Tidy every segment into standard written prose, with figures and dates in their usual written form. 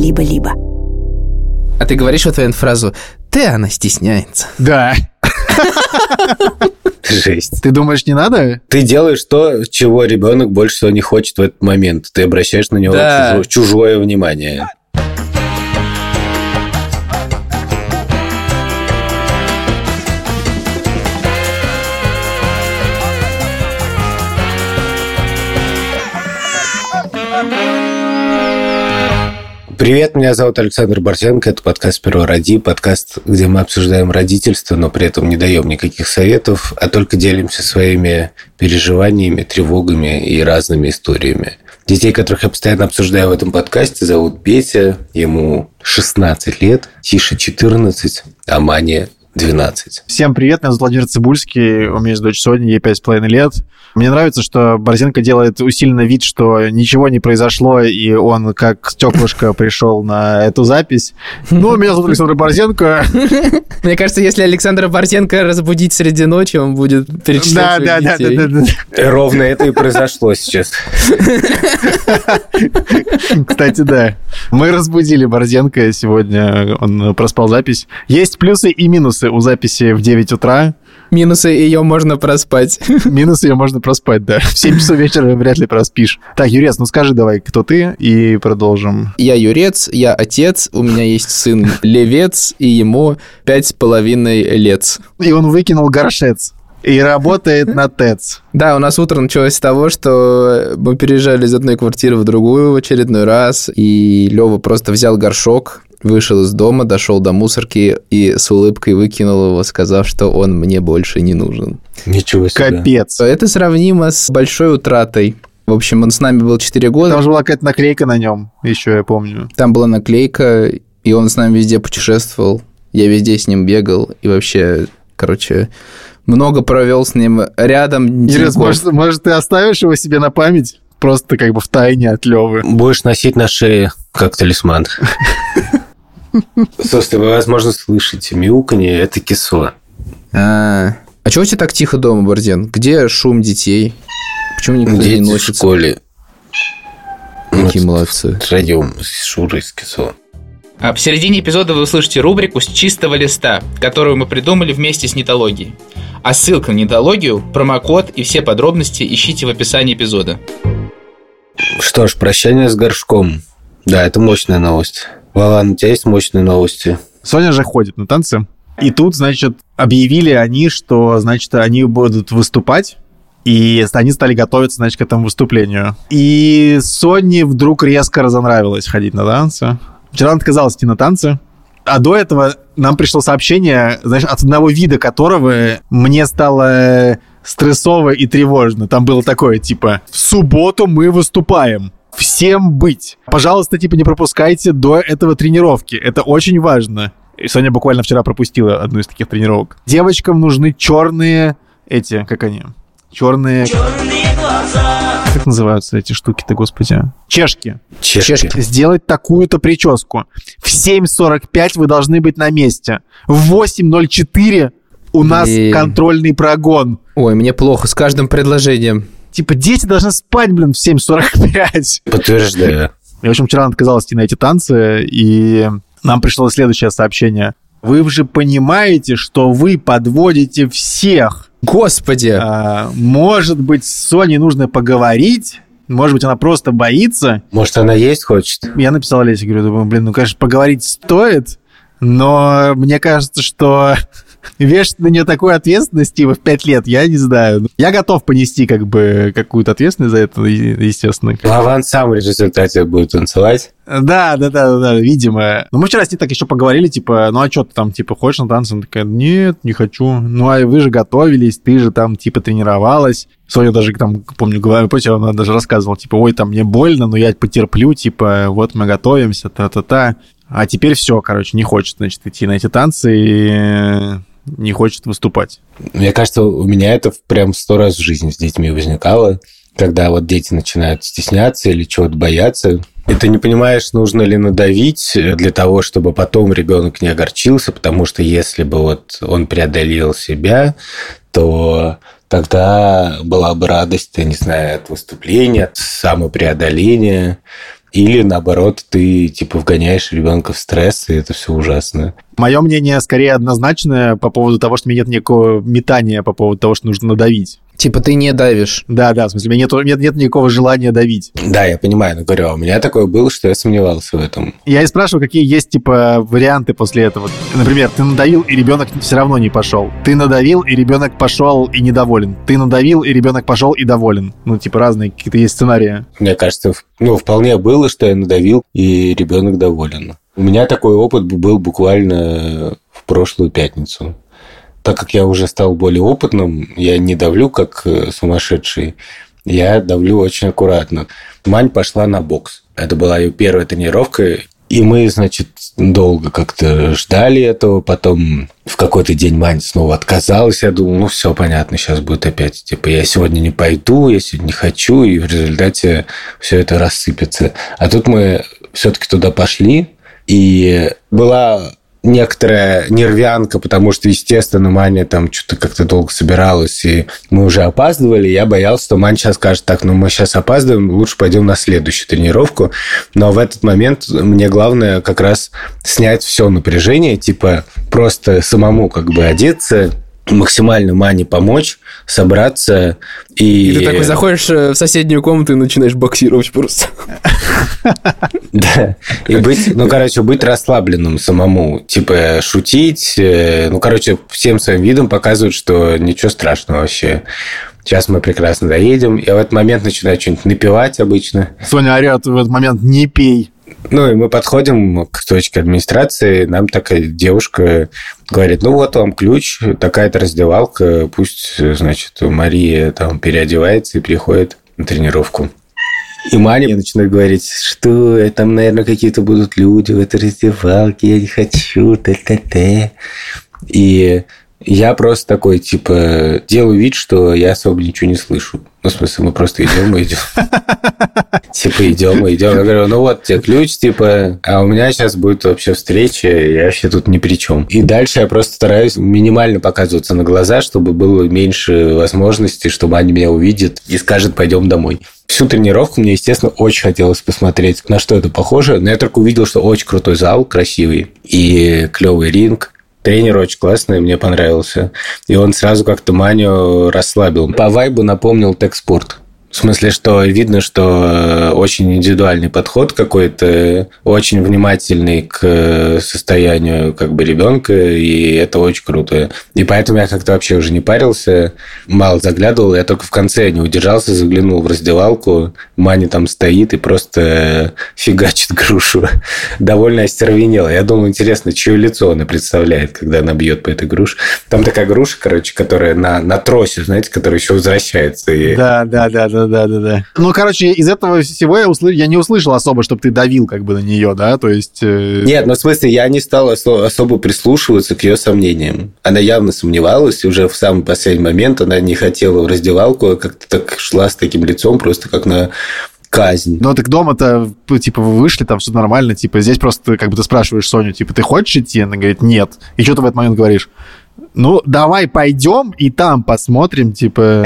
«Либо-либо». А ты говоришь вот эту фразу «Ты, она стесняется». Да. Жесть. Ты думаешь, не надо? Ты делаешь то, чего ребенок больше всего не хочет в этот момент. Ты обращаешь на него чужое внимание. Привет, меня зовут Александр Борзенко, это подкаст «Первороди», подкаст, где мы обсуждаем родительство, но при этом не даем никаких советов, а только делимся своими переживаниями, тревогами и разными историями. Детей, которых я постоянно обсуждаю в этом подкасте, зовут Петя, ему 16 лет, Тише 14, а Мане 12. Всем привет, меня зовут Владимир Цыбульский, у меня есть дочь Соня, ей 5,5 лет. Мне нравится, что Борзенко делает усиленно вид, что ничего не произошло, и он как стеклышко пришел на эту запись. Ну, меня зовут Александр Борзенко. Мне кажется, если Александра Борзенко разбудить среди ночи, он будет перечислять своих детей. Да. Ровно это и произошло сейчас. Кстати, да. Мы разбудили Борзенко сегодня, он проспал запись. Есть плюсы и минусы у записи в 9 утра. Минусы ее можно проспать. Минусы ее можно проспать, да. В 7 часов вечера вряд ли проспишь. Так, Юрец, ну скажи давай, кто ты, и продолжим. Я Юрец, я отец, у меня есть сын Левец, и ему 5,5 лет. И он выкинул горшец. И работает на ТЭЦ. Да, у нас утро началось с того, что мы переезжали из одной квартиры в другую в очередной раз, и Лёва просто взял горшок, вышел из дома, дошел до мусорки и с улыбкой выкинул его, сказав, что он мне больше не нужен. Ничего себе. Капец. Это сравнимо с большой утратой. В общем, он с нами был 4 года. Там же была какая-то наклейка на нем, еще я помню. Там была наклейка, и он с нами везде путешествовал. Я везде с ним бегал, и вообще, короче... Много провел с ним рядом. Юрец, может, ты оставишь его себе на память? Просто как бы в тайне от Лёвы. Будешь носить на шее, как талисман. Слушайте, вы, возможно, слышите мяуканье, это кисо. А чего у тебя так тихо дома, Борзен? Где шум детей? Почему никуда не носится? В школе. Какие молодцы. Втроем с Шурой, с кисо. В середине эпизода вы услышите рубрику «С чистого листа», которую мы придумали вместе с Нетологией. А ссылка на Нетологию, промокод и все подробности ищите в описании эпизода. Что ж, прощание с горшком. Да, это мощная новость. Валан, у тебя есть мощные новости? Соня же ходит на танцы. И тут, значит, объявили они, что, значит, они будут выступать. И они стали готовиться, значит, к этому выступлению. И Соне вдруг резко разонравилось ходить на танцы. Вчера она отказалась идти на танцы, а до этого нам пришло сообщение, знаешь, от одного вида которого мне стало стрессово и тревожно. Там было такое, типа, в субботу мы выступаем, всем быть. Пожалуйста, типа, не пропускайте до этого тренировки, это очень важно. И Соня буквально вчера пропустила одну из таких тренировок. Девочкам нужны черные, эти, как они, черные глаза. Как называются эти штуки-то, господи? Чешки. Сделать такую-то прическу. В 7:45 вы должны быть на месте. В 8:04 у нас контрольный прогон. Ой, мне плохо с каждым предложением. Типа, дети должны спать, блин, в 7:45. Подтверждаю. И, в общем, вчера она отказалась идти на эти танцы, и нам пришло следующее сообщение. Вы же понимаете, что вы подводите всех. Господи! Может быть, с Соней нужно поговорить? Может быть, она просто боится? Может, она есть хочет? Я написал Олесе, говорю, блин, ну, конечно, поговорить стоит, но мне кажется, что вешать на нее такую ответственность, типа, в 5 лет, я не знаю. Я готов понести, как бы, какую-то ответственность за это, естественно. Лаван сам в результате будет танцевать. Да, видимо. Но мы вчера с ней так еще поговорили, типа, ну, а что ты там, типа, хочешь на танцы? Она такая, нет, не хочу. Ну, а вы же готовились, ты же там, типа, тренировалась. Соня даже, там, помню, Петя, она даже рассказывала, типа, ой, там, мне больно, но я потерплю, типа, вот мы готовимся, та-та-та. А теперь все, короче, не хочет, значит, идти на эти танцы и не хочет выступать. Мне кажется, у меня это прям 100 раз в жизни с детьми возникало, когда вот дети начинают стесняться или чего-то бояться. И ты не понимаешь, нужно ли надавить для того, чтобы потом ребенок не огорчился, потому что если бы вот он преодолел себя, то тогда была бы радость, я не знаю, от выступления, от самопреодоления. Или, наоборот, ты, типа, вгоняешь ребенка в стресс, и это все ужасно. Мое мнение скорее однозначное по поводу того, что у меня нет никакого метания по поводу того, что нужно надавить. Типа ты не давишь. Да, в смысле, у меня нет никакого желания давить. Да, я понимаю, но говорю, у меня такое было, что я сомневался в этом. Я и спрашиваю, какие есть, типа, варианты после этого. Например, ты надавил, и ребенок все равно не пошел. Ты надавил, и ребенок пошел и недоволен. Ты надавил, и ребенок пошел и доволен. Ну, типа, разные какие-то есть сценарии. Мне кажется, вполне было, что я надавил, и ребенок доволен. У меня такой опыт был буквально в прошлую пятницу. Так как я уже стал более опытным, я не давлю как сумасшедший, я давлю очень аккуратно. Мань пошла на бокс. Это была ее первая тренировка, и мы, значит, долго как-то ждали этого. Потом в какой-то день Мань снова отказалась. Я думал, все понятно, сейчас будет опять. Типа, я сегодня не пойду, я сегодня не хочу, и в результате все это рассыпется. А тут мы все-таки туда пошли, и была... некоторая нервянка, потому что, естественно, Маня там что-то как-то долго собиралась, и мы уже опаздывали. Я боялся, что Маня сейчас скажет, так, мы сейчас опаздываем, лучше пойдем на следующую тренировку. Но в этот момент мне главное как раз снять все напряжение, типа просто самому как бы одеться, максимально Мане помочь, собраться. И ты такой заходишь в соседнюю комнату и начинаешь боксировать просто. Да. И быть расслабленным самому. Типа шутить. Всем своим видом показывать, что ничего страшного вообще. Сейчас мы прекрасно доедем. Я в этот момент начинаю что-нибудь напевать обычно. Соня орёт в этот момент: «Не пей». И мы подходим к точке администрации, нам такая девушка говорит, вот вам ключ, такая-то раздевалка, пусть, значит, Мария там переодевается и приходит на тренировку. И Маня начинает говорить, что там, наверное, какие-то будут люди в этой раздевалке, я не хочу, та-та-та. И я просто такой, типа, делаю вид, что я особо ничего не слышу. В смысле, мы просто идем. Типа, идем. Я говорю, тебе ключ, типа, а у меня сейчас будет вообще встреча, я вообще тут ни при чем. И дальше я просто стараюсь минимально показываться на глаза, чтобы было меньше возможностей, чтобы они меня увидят и скажут, пойдем домой. Всю тренировку мне, естественно, очень хотелось посмотреть, на что это похоже. Но я только увидел, что очень крутой зал, красивый и клевый ринг. Тренер очень классный, мне понравился. И он сразу как-то Маню расслабил. По вайбу напомнил тек-спорт. В смысле, что видно, что очень индивидуальный подход какой-то, очень внимательный к состоянию как бы ребенка, и это очень круто. И поэтому я как-то вообще уже не парился, мало заглядывал, я только в конце не удержался, заглянул в раздевалку, Маня там стоит и просто фигачит грушу. Довольно остервенело. Я думал, интересно, чье лицо она представляет, когда она бьет по этой груше. Там такая груша, которая на тросе, знаете, которая еще возвращается. И... Да. Из этого всего я не услышал особо, чтобы ты давил как бы на нее, да? То есть... Нет, в смысле, я не стал особо прислушиваться к ее сомнениям. Она явно сомневалась, и уже в самый последний момент она не хотела в раздевалку, а как-то так шла с таким лицом, просто как на... казнь. Ну, так дома-то, вы вышли, там все нормально, здесь просто как бы ты спрашиваешь Соню, ты хочешь идти? Она говорит, нет. И что ты в этот момент говоришь? Давай пойдем и там посмотрим,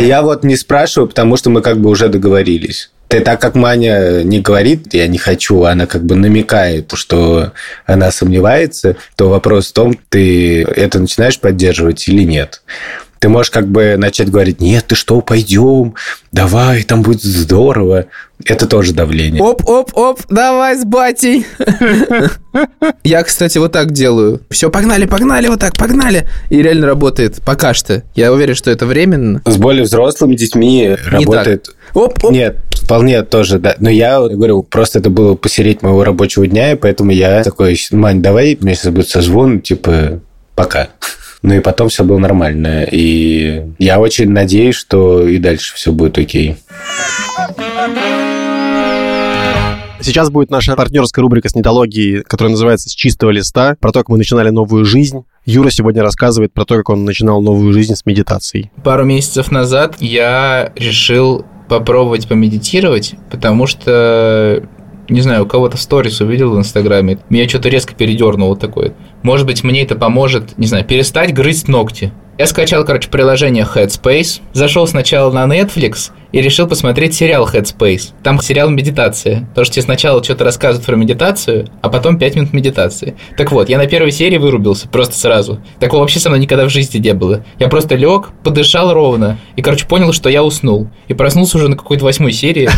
Я не спрашиваю, потому что мы как бы уже договорились. Так как Маня не говорит, я не хочу, она как бы намекает, что она сомневается, то вопрос в том, ты это начинаешь поддерживать или нет. Ты можешь как бы начать говорить, нет, ты что, пойдем, давай, там будет здорово. Это тоже давление. Оп, давай с батей. Я, кстати, вот так делаю. Все, погнали, вот так, погнали. И реально работает пока что. Я уверен, что это временно. С более взрослыми детьми работает... Оп. Нет, вполне тоже, да. Но я говорю, просто это было посередине моего рабочего дня, и поэтому я такой, Мань, давай, у меня сейчас будет созвон, пока. И потом все было нормально. И я очень надеюсь, что и дальше все будет окей. Сейчас будет наша партнерская рубрика с Нетологией, которая называется «С чистого листа», про то, как мы начинали новую жизнь. Юра сегодня рассказывает про то, как он начинал новую жизнь с медитацией. Пару месяцев назад я решил попробовать помедитировать, потому что... Не знаю, у кого-то в сторис увидел в Инстаграме. Меня что-то резко передернуло такое. Может быть, мне это поможет, не знаю, перестать грызть ногти. Я скачал, приложение Headspace, зашел сначала на Netflix и решил посмотреть сериал Headspace. Там сериал «Медитация». То, что тебе сначала что-то рассказывают про медитацию, а потом 5 минут медитации. Так вот, я на первой серии вырубился, просто сразу. Такого вообще со мной никогда в жизни не было. Я просто лег, подышал ровно и, понял, что я уснул. И проснулся уже на какой-то 8-й серии.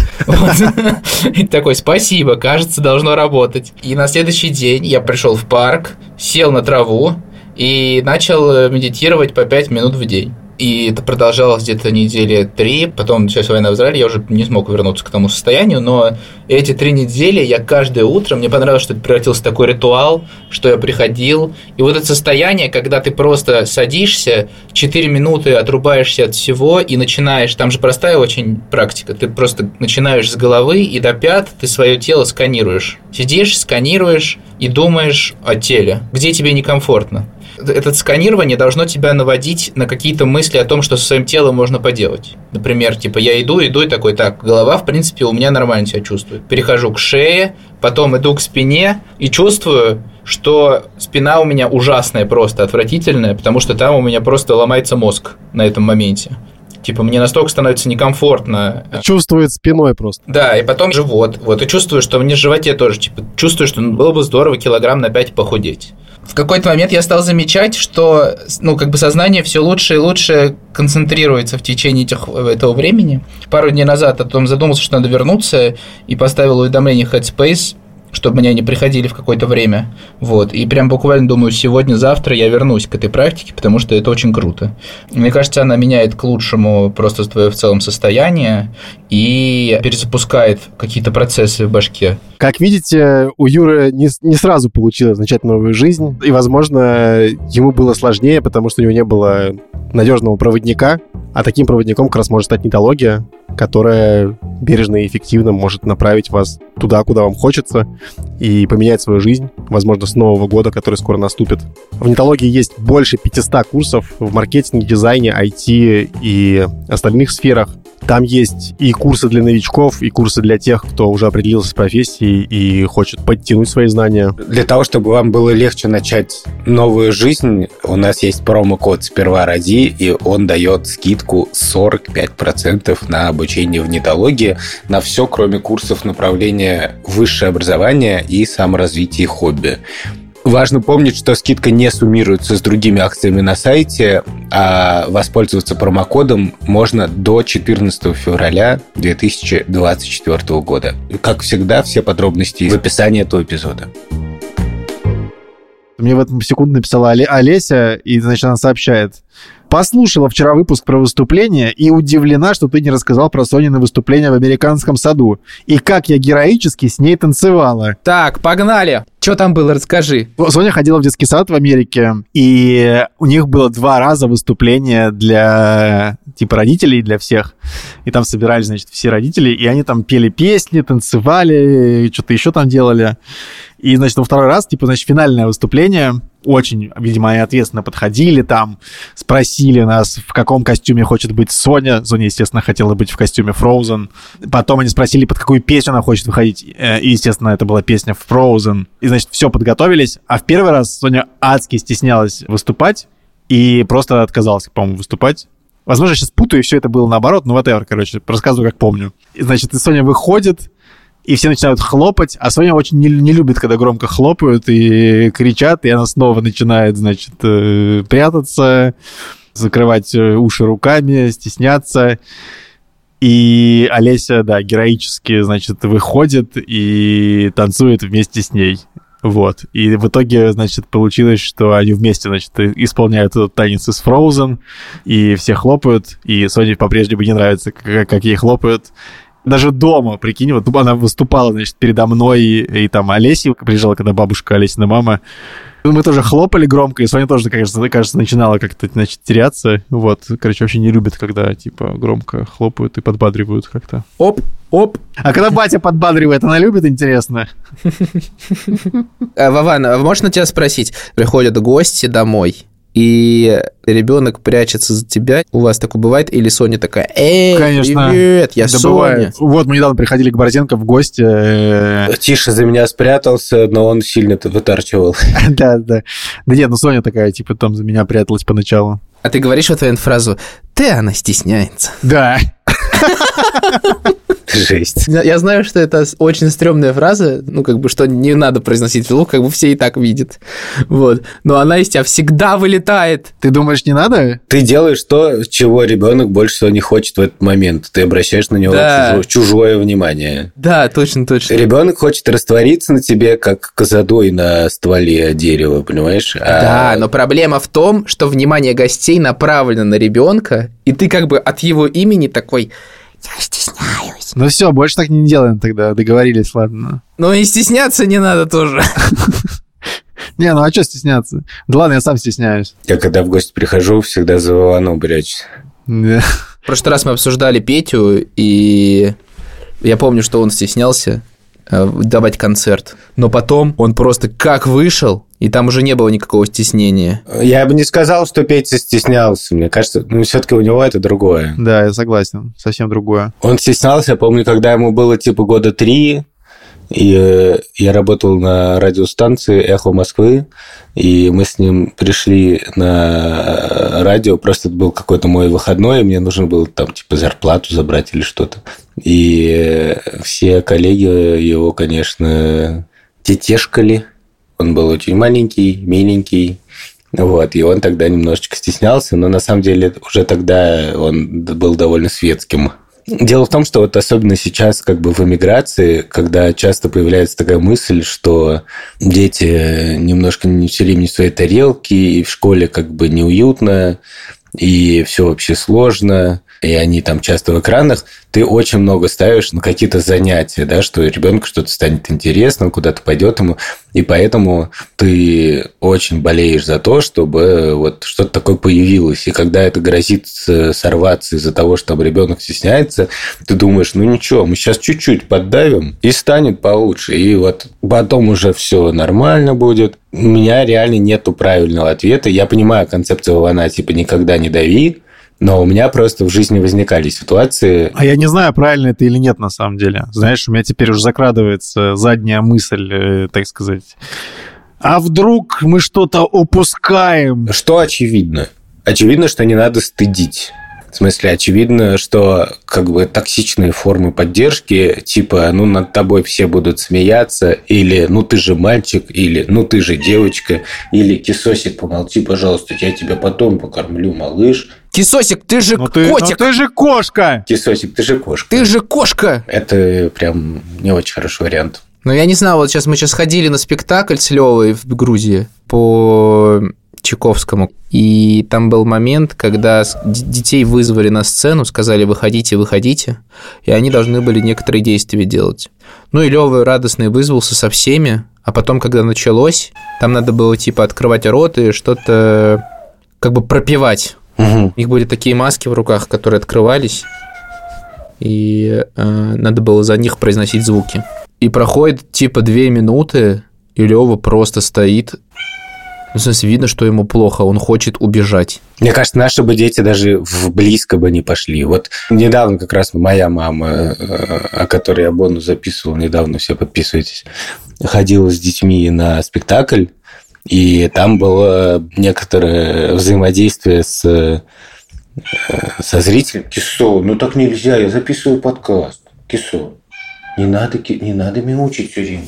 И такой, спасибо, кажется, должно работать. И на следующий день я пришел в парк, сел на траву, и начал медитировать по 5 минут в день. И это продолжалось где-то недели 3. Потом началась война в Израиле, я уже не смог вернуться к тому состоянию. Но эти 3 недели я каждое утро... Мне понравилось, что это превратился в такой ритуал, что я приходил. И вот это состояние, когда ты просто садишься, 4 минуты отрубаешься от всего и начинаешь... Там же простая очень практика. Ты просто начинаешь с головы и до пят ты свое тело сканируешь. Сидишь, сканируешь и думаешь о теле, где тебе некомфортно. Это сканирование должно тебя наводить на какие-то мысли о том, что со своим телом можно поделать. Например, я иду и такой, так, голова, в принципе, у меня нормально себя чувствует. Перехожу к шее, потом иду к спине и чувствую, что спина у меня ужасная просто, отвратительная, потому что там у меня просто ломается мозг на этом моменте. Мне настолько становится некомфортно. Чувствует спиной просто. Да, и потом живот. Вот, и чувствую, что мне в животе тоже, чувствую, что было бы здорово 5 килограмм похудеть. В какой-то момент я стал замечать, что, сознание все лучше и лучше концентрируется в течение этого времени. Пару дней назад задумался, что надо вернуться, и поставил уведомление Headspace, чтобы мне они приходили в какое-то время. Вот. И прям буквально думаю, сегодня-завтра я вернусь к этой практике, потому что это очень круто. Мне кажется, она меняет к лучшему просто твое в целом состояние и перезапускает какие-то процессы в башке. Как видите, у Юры не сразу получилось начать новую жизнь, и, возможно, ему было сложнее, потому что у него не было надежного проводника, а таким проводником как раз может стать нетология, которая бережно и эффективно может направить вас туда, куда вам хочется, и поменять свою жизнь, возможно, с нового года, который скоро наступит. В нетологии есть больше 500 курсов в маркетинге, дизайне, IT и остальных сферах. Там есть и курсы для новичков, и курсы для тех, кто уже определился с профессией и хочет подтянуть свои знания. Для того, чтобы вам было легче начать новую жизнь, у нас есть промокод «SPERVARODI», и он дает скидку 45% на обучение в нетологии, на все, кроме курсов направления высшее образование и саморазвитие и хобби. Важно помнить, что скидка не суммируется с другими акциями на сайте, а воспользоваться промокодом можно до 14 февраля 2024 года. Как всегда, все подробности в описании этого эпизода. Мне в этом секунду написала Олеся, и, она сообщает. Послушала вчера выпуск про выступление и удивлена, что ты не рассказал про Сонины выступления в американском саду. И как я героически с ней танцевала. Так, погнали! Что там было, расскажи. Соня ходила в детский сад в Америке, и у них было 2 раза выступление для, родителей, для всех. И там собирались, все родители, и они там пели песни, танцевали, что-то еще там делали. И, во второй раз, финальное выступление... Очень, видимо, они ответственно подходили там, спросили нас, в каком костюме хочет быть Соня. Соня, естественно, хотела быть в костюме Frozen. Потом они спросили, под какую песню она хочет выходить. И, естественно, это была песня Frozen. И, все подготовились. А в первый раз Соня адски стеснялась выступать и просто отказалась, по-моему, выступать. Возможно, я сейчас путаю, и все это было наоборот, но whatever, рассказываю, как помню. И, и Соня выходит... И все начинают хлопать, а Соня очень не любит, когда громко хлопают и кричат, и она снова начинает, прятаться, закрывать уши руками, стесняться. И Олеся, да, героически, выходит и танцует вместе с ней. Вот. И в итоге, получилось, что они вместе, исполняют этот танец из Frozen, и все хлопают, и Соне по-прежнему не нравится, как ей хлопают. Даже дома, прикинь, она выступала, передо мной, и там Олеся приезжала, когда бабушка, Олесина мама. Мы тоже хлопали громко, и Соня тоже, кажется, начинала как-то, теряться. Вот, вообще не любит, когда, громко хлопают и подбадривают как-то. Оп, оп. А когда батя подбадривает, она любит, интересно? Вован, можно тебя спросить? Приходят гости домой. и ребенок прячется за тебя. У вас такое бывает? Или Соня такая: «Эй, конечно, привет, я Соня». Бывает. Вот мы недавно приходили к Борзенко в гости. Тиша за меня спрятался, но он сильно-то выторчивал. Да. Да нет, ну Соня такая, типа, там за меня пряталась поначалу. А ты говоришь вот эту фразу: «Ты, она стесняется». Да. Жесть. Я знаю, что это очень стрёмная фраза, ну, как бы, что не надо произносить вслух, как бы все и так видят. Вот. Но она из тебя всегда вылетает. Ты думаешь, не надо? Ты делаешь то, чего ребенок больше всего не хочет в этот момент. Ты обращаешь на него чужое внимание. Да, точно. Ребенок хочет раствориться на тебе, как козадой на стволе дерева, понимаешь? Да, но проблема в том, что внимание гостей направлено на ребенка, и ты как бы от его имени такой: «Я стесняюсь». Ну все, больше так не делаем тогда, договорились, ладно. Ну и стесняться не надо тоже. Не, ну а что стесняться? Да ладно, я сам стесняюсь. Я когда в гости прихожу, всегда за вовану прячусь. В прошлый раз мы обсуждали Петю, и я помню, что он стеснялся давать концерт. Но потом он просто как вышел, и там уже не было никакого стеснения. Я бы не сказал, что Петя стеснялся. Мне кажется, ну, все-таки у него это другое. Да, я согласен. Совсем другое. Он стеснялся, я помню, когда ему было типа 3 года, и я работал на радиостанции «Эхо Москвы», и мы с ним пришли на радио. Просто это был какой-то мой выходной, и мне нужно было там типа зарплату забрать или что-то. И все коллеги его, конечно, тетешкали. Он был очень маленький, миленький, вот, и он тогда немножечко стеснялся, но на самом деле уже тогда он был довольно светским. Дело в том, что вот особенно сейчас как бы в эмиграции, когда часто появляется такая мысль, что дети немножко не все время в своей тарелке, и в школе как бы неуютно, и все вообще сложно, и они там часто в экранах, ты очень много ставишь на какие-то занятия, да, что ребенку что-то станет интересно, куда-то пойдет ему, и поэтому ты очень болеешь за то, чтобы вот что-то такое появилось, и когда это грозит сорваться из-за того, что там ребенок стесняется, ты думаешь: ну ничего, мы сейчас чуть-чуть поддавим, и станет получше, и вот потом уже все нормально будет. У меня реально нету правильного ответа. Я понимаю концепцию Вана, типа «никогда не дави», но у меня просто в жизни возникали ситуации. А я не знаю, правильно это или нет на самом деле. Знаешь, у меня теперь уже закрадывается задняя мысль, так сказать. А вдруг мы что-то упускаем? Что очевидно? Очевидно, что не надо стыдить. В смысле, очевидно, что как бы токсичные формы поддержки, типа «ну над тобой все будут смеяться», или «ну ты же мальчик», или «ну ты же девочка», или «Кисосик, помолчи, пожалуйста, я тебя потом покормлю, малыш». «Кисосик, ты же котик!» «Ну ты же кошка!» «Кисосик, ты же кошка!» «Ты же кошка!» Это прям не очень хороший вариант. Ну, я не знаю, вот сейчас мы ходили на спектакль с Лёвой в Грузии по Чайковскому. И там был момент, когда детей вызвали на сцену, сказали: «Выходите, выходите», и они должны были некоторые действия делать. Ну и Лёва радостный вызвался со всеми, а потом, когда началось, там надо было типа открывать рот и что-то как бы пропевать. Угу. У них были такие маски в руках, которые открывались, и надо было за них произносить звуки. И проходит типа 2 минуты, и Лёва просто стоит. В смысле, видно, что ему плохо, он хочет убежать. Мне кажется, наши бы дети даже близко бы не пошли. Вот недавно как раз моя мама, о которой я бонус записывал, недавно, все подписывайтесь, ходила с детьми на спектакль, и там было некоторое взаимодействие со зрителем. «Кисо, ну так нельзя, я записываю подкаст. Кисо, не надо мяучить все время».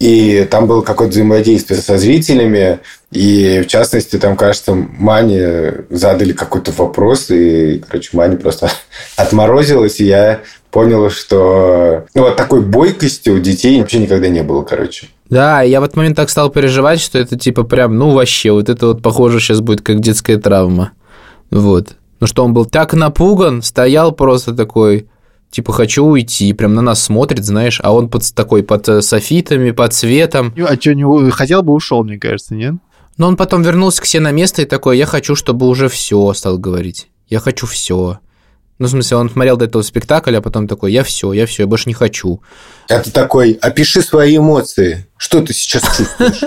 И там было какое-то взаимодействие со зрителями, и, в частности, там, кажется, Мане задали какой-то вопрос, и, короче, Мане просто отморозилась, и я понял, что вот такой бойкости у детей вообще никогда не было, короче. Да, я в этот момент так стал переживать, что это типа прям, ну, вообще, вот это вот, похоже, сейчас будет как детская травма. Вот. Ну, что он был так напуган, стоял просто такой... Типа, хочу уйти, прям на нас смотрит, знаешь, а он под софитами, под светом. А что, не хотел бы, ушел, мне кажется, нет? Но он потом вернулся к себе на место и такой: «Я хочу, чтобы уже все», стал говорить. «Я хочу все». Ну, в смысле, он смотрел до этого спектакль, а потом такой: «Я все, я больше не хочу». Это такой: «Опиши свои эмоции». Что ты сейчас чувствуешь?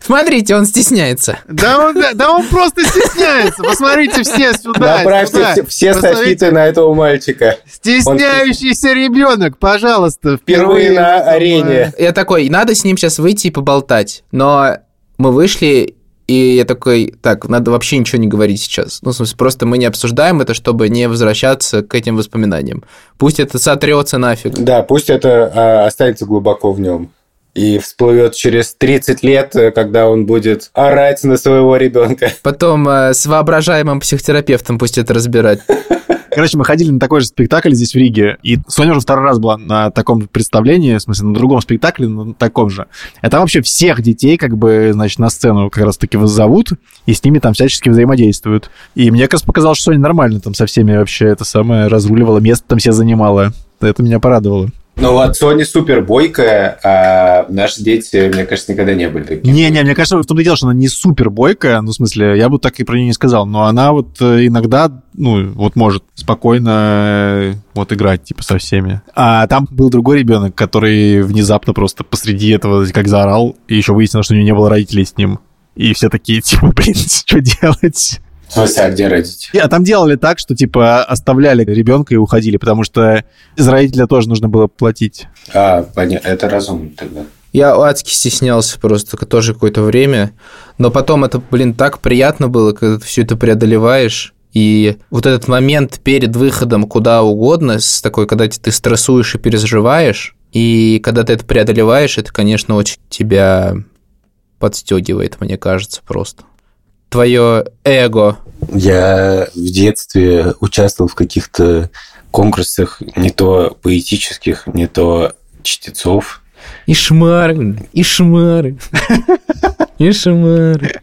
Смотрите, он стесняется. Да он просто стесняется. Посмотрите все сюда. Направьте все софиты на этого мальчика. Стесняющийся ребенок, пожалуйста. Впервые на арене. Я такой, надо с ним сейчас выйти и поболтать. Но мы вышли, и я такой, так, надо вообще ничего не говорить сейчас. Ну, в смысле, просто мы не обсуждаем это, чтобы не возвращаться к этим воспоминаниям. Пусть это сотрется нафиг. Да, пусть это останется глубоко в нем. И всплывет через 30 лет, когда он будет орать на своего ребенка. Потом с воображаемым психотерапевтом пусть это разбирать. Короче, мы ходили на такой же спектакль здесь в Риге, и Соня уже второй раз была на таком представлении, в смысле, на другом спектакле, на таком же. А там вообще всех детей, как бы, значит, на сцену как раз-таки воззовут, и с ними там всячески взаимодействуют. И мне как раз показалось, что Соня нормально там со всеми вообще это самое разруливала, место там все занимала. Это меня порадовало. Ну вот, Соня супер бойкая, а наши дети, мне кажется, никогда не были такими. Не-не, мне кажется, в том-то и дело, что она не супер бойкая, ну, в смысле, я бы так и про нее не сказал, но она вот иногда, ну, вот может спокойно вот играть, типа, со всеми. А там был другой ребенок, который внезапно просто посреди этого как заорал, и еще выяснилось, что у нее не было родителей с ним. И все такие, типа, блин, что делать? А где родители? А там делали так, что типа оставляли ребенка и уходили, потому что из родителя тоже нужно было платить. А, понятно, это разумно тогда. Я адски стеснялся просто тоже какое-то время, но потом это, блин, так приятно было, когда ты все это преодолеваешь. И вот этот момент перед выходом куда угодно, с такой, когда ты стрессуешь и переживаешь, и когда ты это преодолеваешь, это, конечно, очень тебя подстегивает, мне кажется, просто. Твое эго. Я в детстве участвовал в каких-то конкурсах не то поэтических, не то чтецов. И шмары, и шмары, и шмары.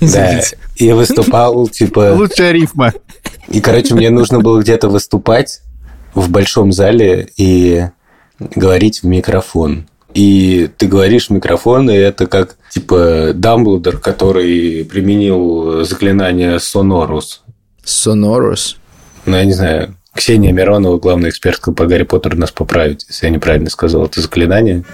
Да, я выступал, типа... Лучшая рифма. И, короче, мне нужно было где-то выступать в большом зале и говорить в микрофон. И ты говоришь в микрофон, и это как, типа, Дамблдор, который применил заклинание Сонорус. Сонорус? Ну, я не знаю. Ксения Миронова, главная экспертка по Гарри Поттеру, нас поправит, если я неправильно сказал это заклинание.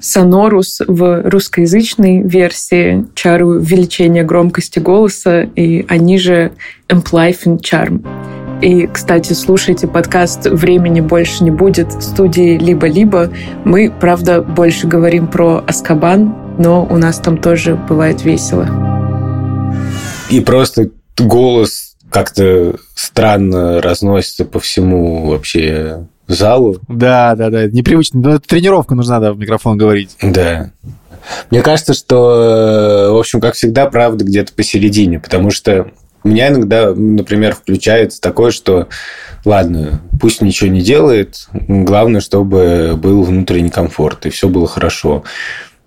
Сонорус в русскоязычной версии чару увеличения громкости голоса, и они же Amplifying Charm. И, кстати, слушайте подкаст «Времени больше не будет» в студии «Либо-либо». Мы, правда, больше говорим про Аскабан, но у нас там тоже бывает весело. И просто голос как-то странно разносится по всему вообще залу. Да, непривычно. Но тренировка нужна, да, в микрофон говорить. Да. Мне кажется, что, в общем, как всегда, правда где-то посередине, потому что... У меня иногда, например, включается такое, что ладно, пусть ничего не делает, главное, чтобы был внутренний комфорт, и все было хорошо.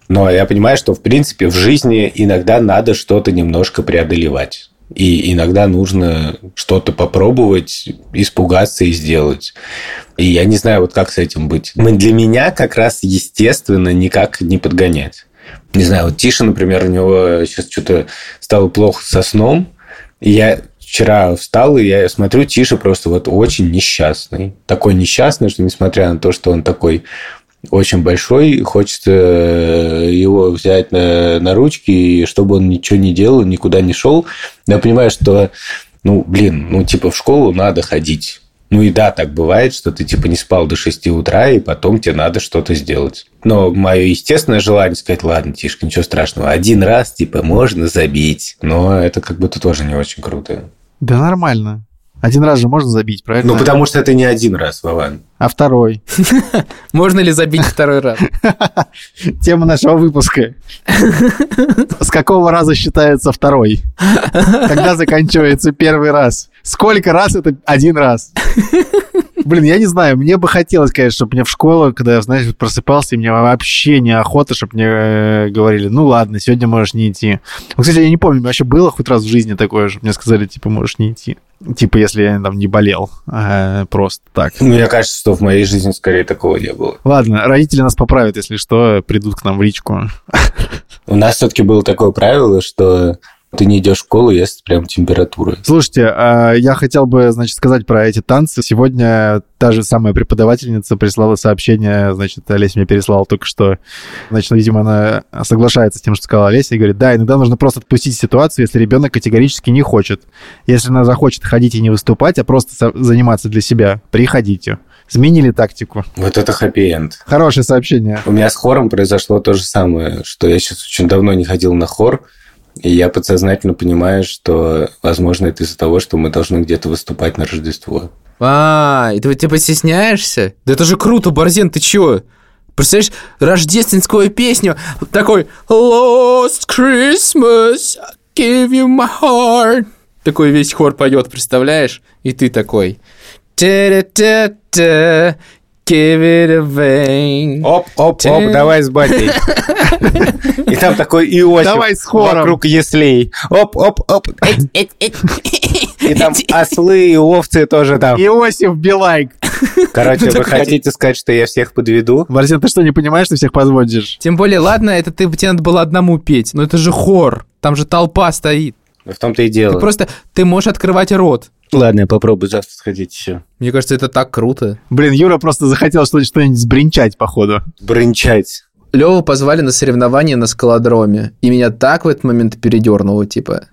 Но я понимаю, что, в принципе, в жизни иногда надо что-то немножко преодолевать. И иногда нужно что-то попробовать, испугаться и сделать. И я не знаю, вот как с этим быть. Для меня как раз, естественно, никак не подгонять. Не знаю, вот Тиша, например, у него сейчас что-то стало плохо со сном. Я вчера встал, и я смотрю, Тиша просто вот очень несчастный. Такой несчастный, что несмотря на то, что он такой очень большой, хочется его взять на ручки, и чтобы он ничего не делал, никуда не шел. Я понимаю, что, типа в школу надо ходить. Ну и да, так бывает, что ты типа не спал до 6 утра, и потом тебе надо что-то сделать. Но мое естественное желание сказать, ладно, Тишка, ничего страшного, один раз типа можно забить. Но это как будто тоже не очень круто. Да нормально. Один раз же можно забить, правильно? Ну, потому что это не один раз, Вован. А второй. Можно ли забить второй раз? Тема нашего выпуска. С какого раза считается второй? Когда заканчивается первый раз? Сколько раз это один раз? Блин, я не знаю, мне бы хотелось, конечно, чтобы мне в школу, когда я, знаешь, просыпался, и мне вообще неохота, чтобы мне говорили, ну ладно, сегодня можешь не идти. Ну, кстати, я не помню, вообще было хоть раз в жизни такое, чтобы мне сказали, типа, можешь не идти. Типа, если я там не болел, просто так. Мне кажется, что в моей жизни скорее такого не было. Ладно, родители нас поправят, если что, придут к нам в личку. У нас все-таки было такое правило, что Ты не идешь в школу, если прям температура. Слушайте, я хотел бы, значит, сказать про эти танцы. Сегодня та же самая преподавательница прислала сообщение, значит, Олеся мне переслала только что. Значит, видимо, она соглашается с тем, что сказала Олеся, и говорит, да, иногда нужно просто отпустить ситуацию, если ребенок категорически не хочет. Если она захочет ходить и не выступать, а просто заниматься для себя, приходите. Сменили тактику. Вот это хэппи-энд. Хорошее сообщение. У меня с хором произошло то же самое, что я сейчас очень давно не ходил на хор, и я подсознательно понимаю, что, возможно, это из-за того, что мы должны где-то выступать на Рождество. И ты типа стесняешься? Да это же круто, Борзен, ты чего? Представляешь, рождественскую песню, такой «Last Christmas, I give you my heart». Такой весь хор поет, представляешь? И ты такой «Та-та-та-та». Give it a vein. Оп, давай с батей. И там такой Иосиф вокруг яслей. Оп. И там ослы и овцы тоже там. Иосиф Билайк. Короче, вы хотите сказать, что я всех подведу? Борзен, ты что, не понимаешь, что всех подводишь? Тем более, ладно, это тебе надо было одному петь. Но это же хор. Там же толпа стоит. В том-то и дело. Ты можешь открывать рот. Ладно, я попробую завтра сходить еще. Мне кажется, это так круто. Блин, Юра просто захотел что-нибудь сбринчать, походу. Бринчать. Лёву позвали на соревнования на скалодроме. И меня так в этот момент передернуло, типа.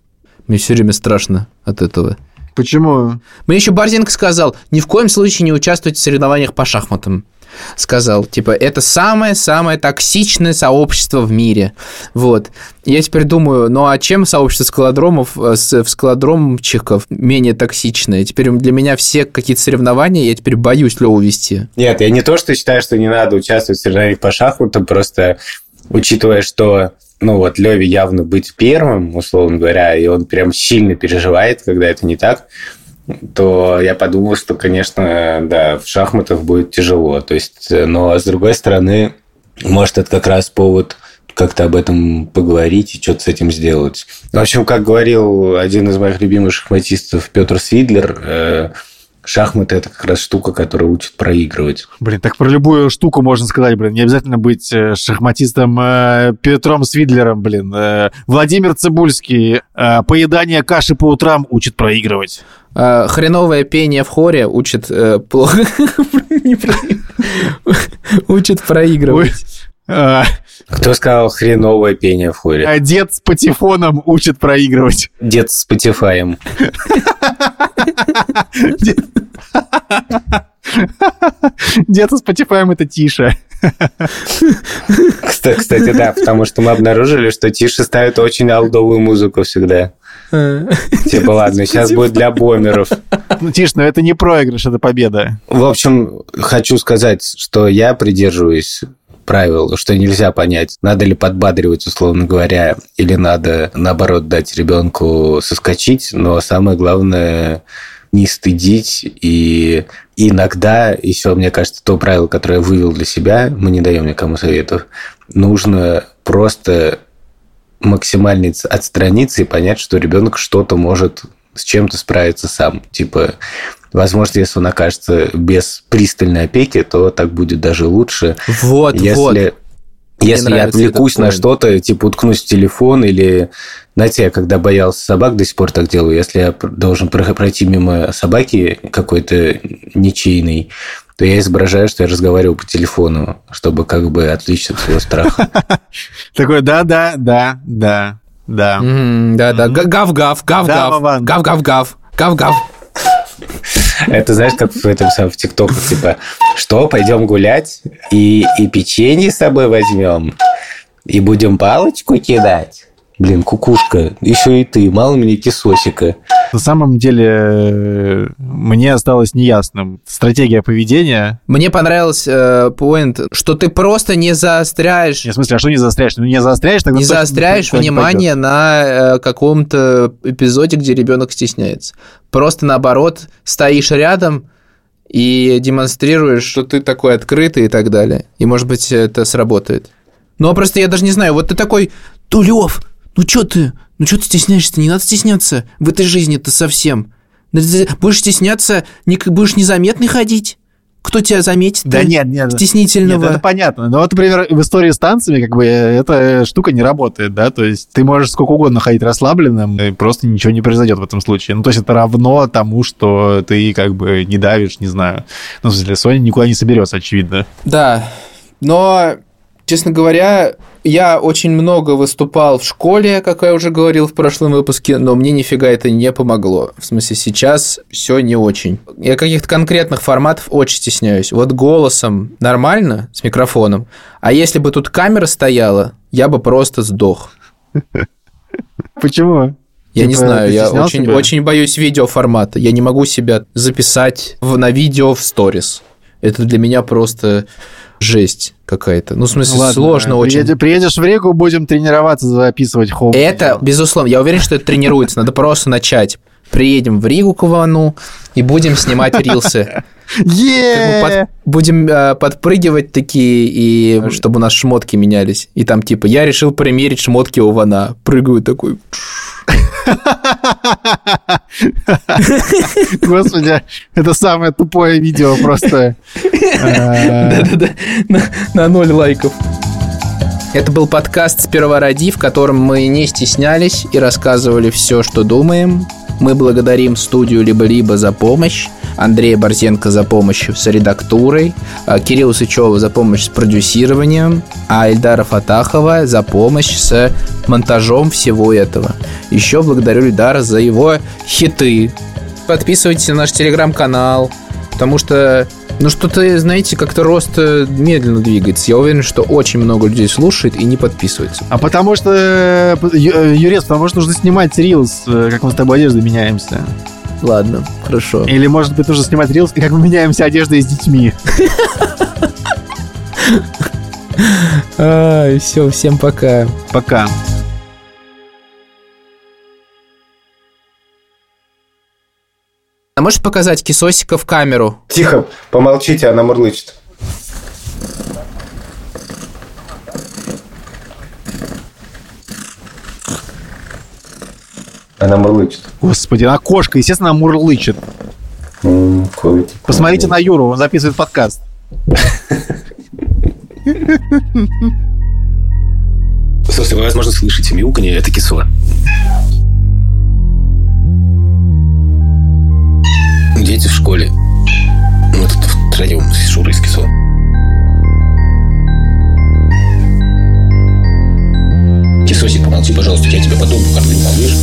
Мне все время страшно от этого. Почему? Мне еще Борзенко сказал, ни в коем случае не участвуйте в соревнованиях по шахматам. Сказал, типа, это самое-самое токсичное сообщество в мире. Вот. Я теперь думаю, ну а чем сообщество скалодромов, скалодромчиков менее токсичное? Теперь для меня все какие-то соревнования, я теперь боюсь Лёву вести. Нет, я не то, что считаю, что не надо участвовать в соревнованиях по шахматам, просто учитывая, что... Ну вот, Лёве явно быть первым, условно говоря, и он прям сильно переживает, когда это не так, то я подумал, что, конечно, да, в шахматах будет тяжело. То есть, но, с другой стороны, может, это как раз повод как-то об этом поговорить и что-то с этим сделать. В общем, как говорил один из моих любимых шахматистов Пётр Свидлер, шахматы – это как раз штука, которая учит проигрывать. Блин, так про любую штуку можно сказать, блин. Не обязательно быть шахматистом Петром Свидлером, блин. Владимир Цыбульский. Поедание каши по утрам учит проигрывать. Хреновое пение в хоре учит плохо. Учит проигрывать. Кто сказал хреновое пение в хоре? А дед с патефоном учит проигрывать. Дед с патефаем. Дед с патефаем — это Тиша. Кстати, да, потому что мы обнаружили, что Тиша ставит очень олдовую музыку всегда. Типа, ладно, сейчас будет для бомеров. Ну, Тиш, но это не проигрыш, это победа. В общем, хочу сказать, что я придерживаюсь правил, что нельзя понять, надо ли подбадривать, условно говоря, или надо, наоборот, дать ребенку соскочить, но самое главное – не стыдить. И иногда, еще, мне кажется, то правило, которое я вывел для себя, мы не даем никому советов, нужно просто максимально отстраниться и понять, что ребенок что-то может с чем-то справиться сам. Типа, возможно, если он окажется без пристальной опеки, то так будет даже лучше. Если я отвлекусь на что-то, типа уткнусь в телефон или... Знаете, я когда боялся собак, до сих пор так делаю. Если я должен пройти мимо собаки какой-то ничейной, то я изображаю, что я разговариваю по телефону, чтобы как бы отвлечься от своего страха. Такой, да. Да. Гав-гав. Это, знаешь, как в этом самом в ТикТоке, типа, что, пойдем гулять и печенье с собой возьмем, и будем палочку кидать. Блин, кукушка, еще и ты, мало мне кисосика. На самом деле, мне осталось неясным стратегия поведения. Мне понравился поинт, что ты просто не заостряешь... Нет, в смысле, а что не заостряешь? Тогда не заостряешь внимание на каком-то эпизоде, где ребенок стесняется. Просто, наоборот, стоишь рядом и демонстрируешь, что ты такой открытый и так далее. И, может быть, это сработает. Ну, а просто я даже не знаю, вот ты такой Тулёв, Ну чё ты стесняешься-то? Не надо стесняться в этой жизни-то совсем. Будешь стесняться, будешь незаметный ходить. Кто тебя заметит? Да нет. Стеснительного. Нет, это понятно. Но вот, например, в истории с танцами как бы эта штука не работает, да? То есть ты можешь сколько угодно ходить расслабленным, и просто ничего не произойдет в этом случае. Ну, то есть это равно тому, что ты как бы не давишь, не знаю. Ну, в смысле, Соня никуда не соберется, очевидно. Да, но... Честно говоря, я очень много выступал в школе, как я уже говорил в прошлом выпуске, но мне нифига это не помогло. В смысле, сейчас все не очень. Я каких-то конкретных форматов очень стесняюсь. Вот голосом нормально, с микрофоном, а если бы тут камера стояла, я бы просто сдох. Почему? Я не знаю, я очень боюсь видеоформата. Я не могу себя записать на видео в сторис. Это для меня просто... жесть какая-то. Ну, в смысле, ладно, сложно очень. Приедешь в Ригу, будем тренироваться, записывать хоум. Это, безусловно. Я уверен, что это тренируется. Надо просто начать. Приедем в Ригу к Ивану и будем снимать рилсы. Будем подпрыгивать такие, и чтобы у нас шмотки менялись. И там типа, я решил примерить шмотки у Ивана. Прыгаю такой... Господи, это самое тупое видео просто. Да-да-да, на 0 лайков. Это был подкаст «Спервороди», в котором мы не стеснялись и рассказывали все, что думаем. Мы благодарим студию «Либо-либо» за помощь, Андрея Борзенко за помощь с редактурой, Кирилла Сычева за помощь с продюсированием, а Эльдара Фатахова за помощь с монтажом всего этого. Еще благодарю Эльдара за его хиты. Подписывайтесь на наш телеграм-канал, потому что, ну что-то, знаете, как-то рост медленно двигается. Я уверен, что очень много людей слушает и не подписывается. А потому что, Юрец, потому что нужно снимать рилс, как мы с тобой одеждой меняемся. Ладно, хорошо. Или, может быть, нужно снимать рилс, как мы меняемся одеждой с детьми. Все, всем пока. Пока. А можешь показать кисосика в камеру? Тихо, помолчите, она мурлычет. Она мурлычет. Господи, она кошка, естественно, она мурлычет. Посмотрите на Юру, он записывает подкаст. Слушайте, вы, возможно, слышите мяуканье, это кисо. Дети в школе. Мы тут втроем с Шурой, с Кисо. Кисосик, помолчи, пожалуйста, я тебя потом покормлю, малыш.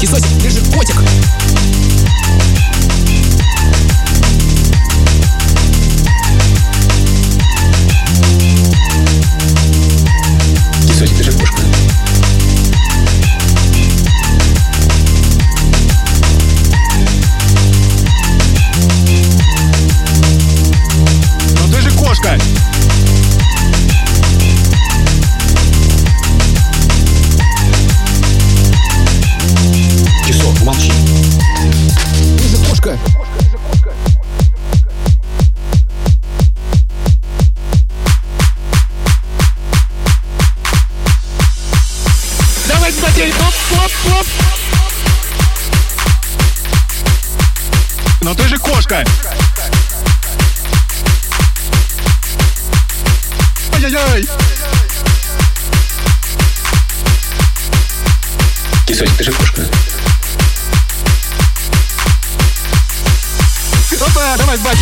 Кисосик, лежит котик. Но ты же кошка! Ай-яй-яй! Кисосик, ты же кошка. Опа, давай, батя!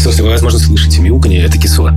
Слушайте, вы, возможно, слышите мяуканье, это кисо.